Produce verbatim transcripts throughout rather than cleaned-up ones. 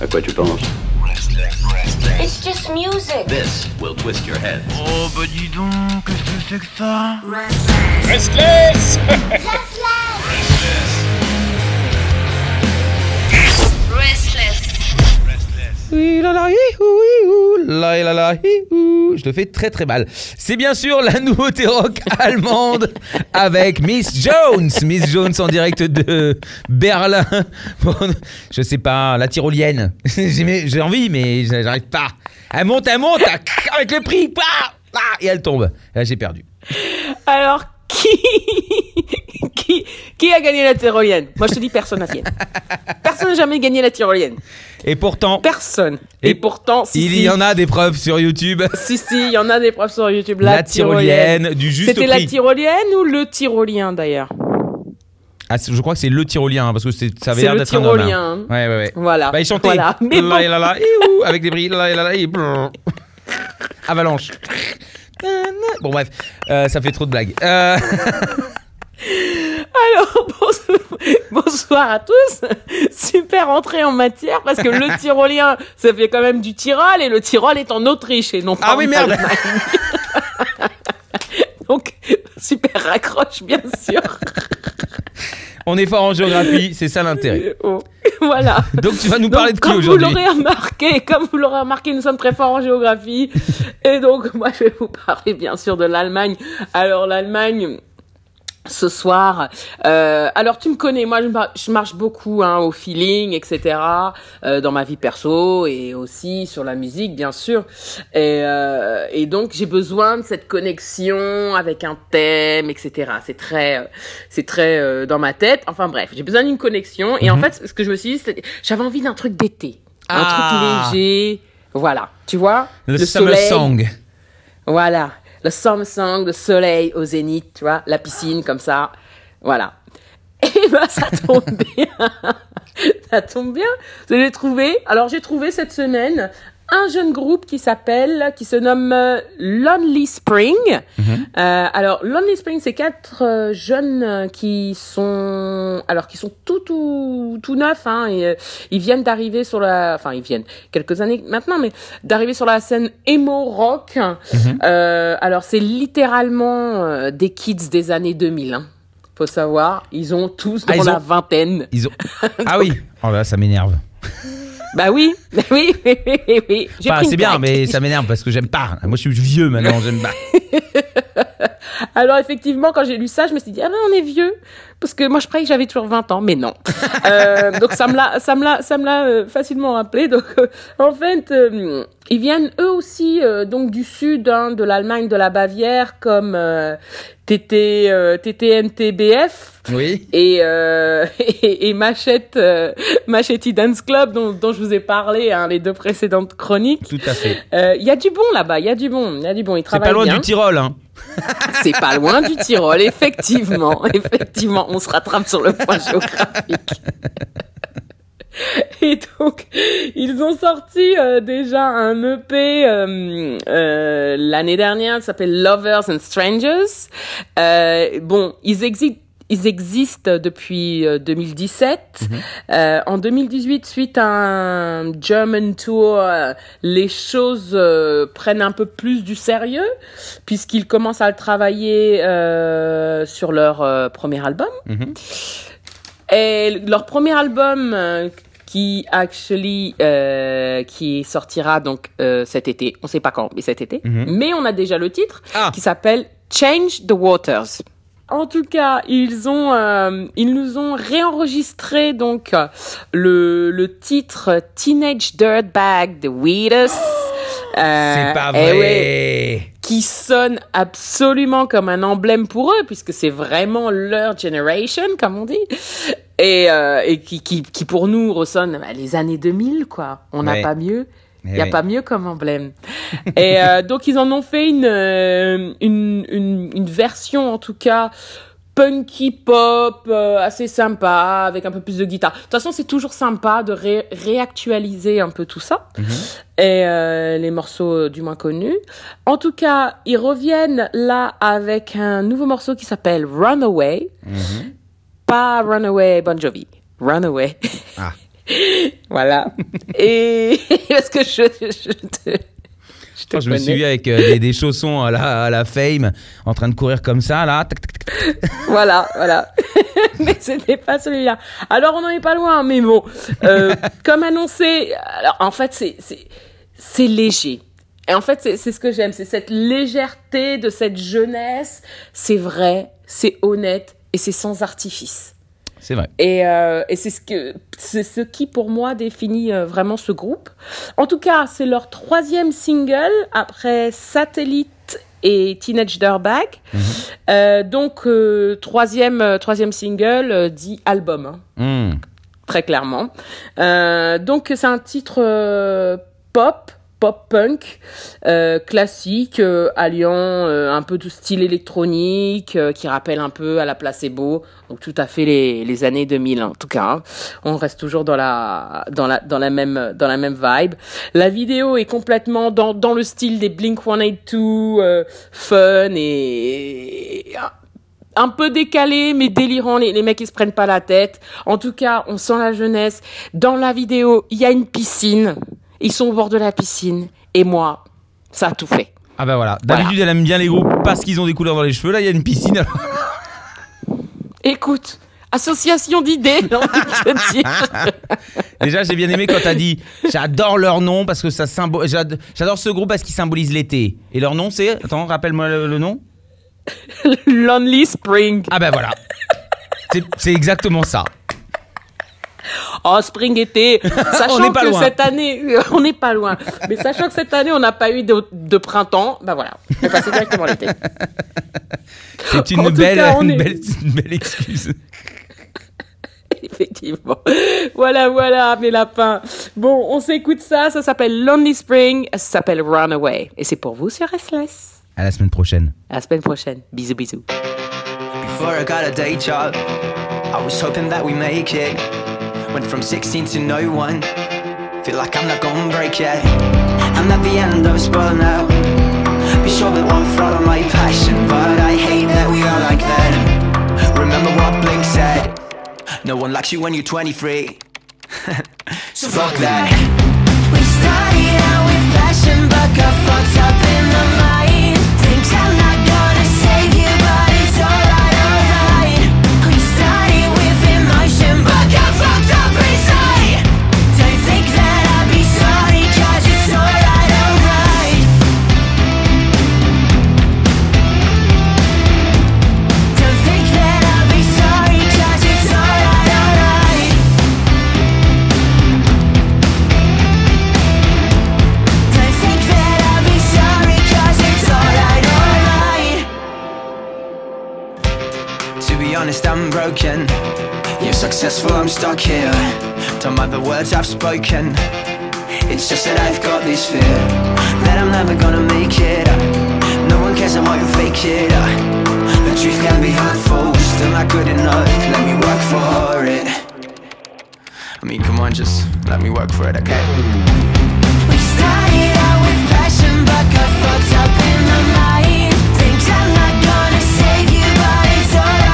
À quoi tu penses? It's just music. This will twist your head. Oh, bah dis donc, qu'est-ce que c'est que ça? Restless. Restless. Restless. Oui, la la, hihou, hihou, la la la, hihou. Je le fais très très mal. C'est bien sûr la nouveauté rock allemande avec Miss Jones. Miss Jones en direct de Berlin. Bon, je sais pas, la tyrolienne. J'ai, j'ai envie, mais j'arrive pas. Elle monte, elle monte, avec le prix. Et elle tombe. Là, j'ai perdu. Alors, qui, qui, qui a gagné la tyrolienne? Moi, je te dis, personne n'a gagné. Personne n'a jamais gagné la tyrolienne. Et pourtant... Personne. Et, et pourtant... Si, il si, y en a des preuves sur YouTube. Si, si, il y en a des preuves sur YouTube. La, la tyrolienne, tyrolienne du juste c'était prix. La tyrolienne ou le tyrolien, d'ailleurs? Ah, je crois que c'est le tyrolien, parce que c'est, ça avait c'est l'air d'être tyrolien. Un homme. C'est le tyrolien. Ouais, ouais, ouais. Voilà. Bah, il chantait. Voilà. Mais bon. La, la, la, iou, avec des bris. La, la, la, iou, avalanche. Bon, bref, euh, ça fait trop de blagues. Euh... Alors, bonsoir, bonsoir à tous. Super entrée en matière, parce que le tyrolien, ça fait quand même du Tyrol, et le Tyrol est en Autriche, et non pas en Allemagne. Ah oui, merde. Donc, super raccroche, bien sûr. On est fort en géographie, c'est ça l'intérêt. Oh, voilà. Donc tu vas nous parler donc, de qui aujourd'hui? Comme vous l'aurez remarqué, comme vous l'aurez remarqué, nous sommes très forts en géographie. Et donc moi je vais vous parler bien sûr de l'Allemagne. Alors l'Allemagne ce soir. Euh, alors tu me connais, moi je, mar- je marche beaucoup hein, au feeling, et cetera. Euh, dans ma vie perso et aussi sur la musique bien sûr. Et, euh, et donc j'ai besoin de cette connexion avec un thème, et cetera. C'est très, euh, c'est très euh, dans ma tête. Enfin bref, j'ai besoin d'une connexion. Et mm-hmm. en fait, ce que je me suis dit, c'est, j'avais envie d'un truc d'été, un ah. truc léger. Voilà, tu vois, le, le summer soleil. Song. Voilà. Le Samsung, le soleil au zénith, tu vois, la piscine comme ça, voilà. Et ben ça tombe bien, ça tombe bien. Je l'ai trouvé. Alors j'ai trouvé cette semaine un jeune groupe qui s'appelle, qui se nomme Lonely Spring. Mm-hmm. Euh, alors Lonely Spring, c'est quatre jeunes qui sont, alors qui sont tout tout tout neufs. Hein, et, ils viennent d'arriver sur la, enfin ils viennent quelques années maintenant, mais d'arriver sur la scène emo rock. Mm-hmm. Euh, alors c'est littéralement des kids des années deux mille. Hein. Faut savoir, ils ont tous dans ah, la ont... vingtaine. Ils ont. Ah donc... oui. Oh là, ça m'énerve. Bah oui, oui, oui, oui, oui. J'ai enfin, pris c'est bien, mais ça m'énerve parce que j'aime pas. Moi, je suis vieux maintenant, j'aime pas. Alors, effectivement, quand j'ai lu ça, je me suis dit, ah ben, on est vieux. Parce que moi, je croyais que j'avais toujours vingt ans, mais non. euh, donc, ça me l'a, ça me l'a, ça me l'a euh, facilement rappelé. Donc, euh, en fait, euh, ils viennent eux aussi, euh, donc, du sud, hein, de l'Allemagne, de la Bavière, comme euh, T T, euh, T T N T B F. Oui. Et, euh, et, et Machete, euh, Machete Dance Club, dont, dont je vous ai parlé, hein, les deux précédentes chroniques. Tout à fait. Il euh, y a du bon là-bas, il y a du bon, il y a du bon. Ils travaillent bien. C'est pas loin bien. Du Tyrol, hein. C'est pas loin du Tyrol, effectivement. Effectivement, on se rattrape sur le point géographique. Et donc, ils ont sorti euh, déjà un E P euh, euh, l'année dernière, qui s'appelle Lovers and Strangers. Euh, bon, ils existent. Ils existent depuis deux mille dix-sept. Mmh. Euh, en deux mille dix-huit, suite à un German tour, euh, les choses euh, prennent un peu plus du sérieux, puisqu'ils commencent à le travailler euh, sur leur euh, premier album. Mmh. Et leur premier album, euh, qui actually euh, qui sortira donc euh, cet été, on ne sait pas quand, mais cet été. Mmh. Mais on a déjà le titre, ah. qui s'appelle Change the Waters. En tout cas, ils ont, euh, ils nous ont réenregistré donc le le titre Teenage Dirtbag de Wheatus. Oh, euh, c'est pas vrai. Eh oui, qui sonne absolument comme un emblème pour eux, puisque c'est vraiment leur generation, comme on dit, et euh, et qui qui qui pour nous ressonne bah, les années deux mille quoi. On n'a ouais. pas mieux. Il n'y a oui. pas mieux comme emblème. Et euh, donc, ils en ont fait une, euh, une, une, une version, en tout cas, punky pop, euh, assez sympa, avec un peu plus de guitare. De toute façon, c'est toujours sympa de ré- réactualiser un peu tout ça. Mm-hmm. Et euh, les morceaux du moins connus. En tout cas, ils reviennent là avec un nouveau morceau qui s'appelle Runaway. Mm-hmm. Pas Runaway Bon Jovi. Runaway. Ah. Voilà. Et parce que je, je te... Je, te je me suis vu avec euh, des, des chaussons à la, à la Fame, en train de courir comme ça, là. Voilà, voilà. Mais c'était pas celui-là. Alors, on n'en est pas loin, mais bon. Euh, comme annoncé, alors, en fait, c'est, c'est, c'est léger. Et en fait, c'est, c'est ce que j'aime. C'est cette légèreté de cette jeunesse. C'est vrai, c'est honnête et c'est sans artifice. C'est vrai. Et, euh, et c'est, ce que, c'est ce qui, pour moi, définit euh, vraiment ce groupe. En tout cas, c'est leur troisième single, après Satellite et Teenage Dirtbag. Mmh. Euh, donc, euh, troisième, euh, troisième single euh, dit album, hein. Mmh. Très clairement. Euh, donc, c'est un titre euh, pop, pop-punk, euh, classique, euh, alliant euh, un peu de style électronique, euh, qui rappelle un peu à la Placebo, donc tout à fait les, les années deux mille en tout cas. Hein. On reste toujours dans la, dans, la, dans, la même, dans la même vibe. La vidéo est complètement dans, dans le style des Blink cent quatre-vingt-douze, euh, fun et... un peu décalé, mais délirant. Les, les mecs, ils se prennent pas la tête. En tout cas, on sent la jeunesse. Dans la vidéo, il y a une piscine. Ils sont au bord de la piscine et moi, ça a tout fait. Ah ben voilà, d'habitude voilà. Elle aime bien les groupes parce qu'ils ont des couleurs dans les cheveux, là il y a une piscine. Alors... Écoute, association d'idées, j'ai envie de te dire. Déjà j'ai bien aimé quand t'as dit j'adore leur nom parce que ça symbolise, j'adore, j'adore ce groupe parce qu'il symbolise l'été. Et leur nom c'est, attends, rappelle-moi le, le nom. Lonely Spring. Ah ben voilà, c'est, c'est exactement ça. Oh, spring-été, sachant que loin. Cette année, on n'est pas loin, mais sachant que cette année, on n'a pas eu de, de printemps, ben voilà, on est passé directement l'été. C'est une, belle, cas, une, est... belle, une belle excuse. Effectivement. Voilà, voilà, mes lapins. Bon, on s'écoute ça, ça s'appelle Lonely Spring, ça s'appelle Runaway, et c'est pour vous sur R S T L S S. À la semaine prochaine. À la semaine prochaine. Bisous, bisous. Before I got a day job, I was hoping that we make it. Went from sixteen to no one. Feel like I'm not gonna break yet. I'm at the end of a spell now. Be sure that won't follow my passion, but I hate that we are like that. Remember what Blink said, no one likes you when you're twenty-three. So fuck that. We started out with passion, but got fucked up in the mind. Things I'm not gonna save you, but it's alright. I'm broken. You're successful, I'm stuck here. Don't mind the words I've spoken. It's just that I've got this fear that I'm never gonna make it. No one cares about you, fake it. The truth can be hurtful. Still not good enough, let me work for it. I mean, come on, just let me work for it, okay? We started out with passion, but got fucked up in the mind. Think I'm not gonna save you, but it's alright. Side.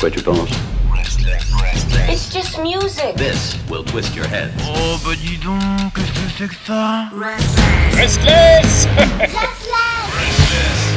quoi tu penses. It's just music. This will twist your head. Oh, bah dis donc, qu'est-ce que c'est que ça? Restless. Restless. Restless.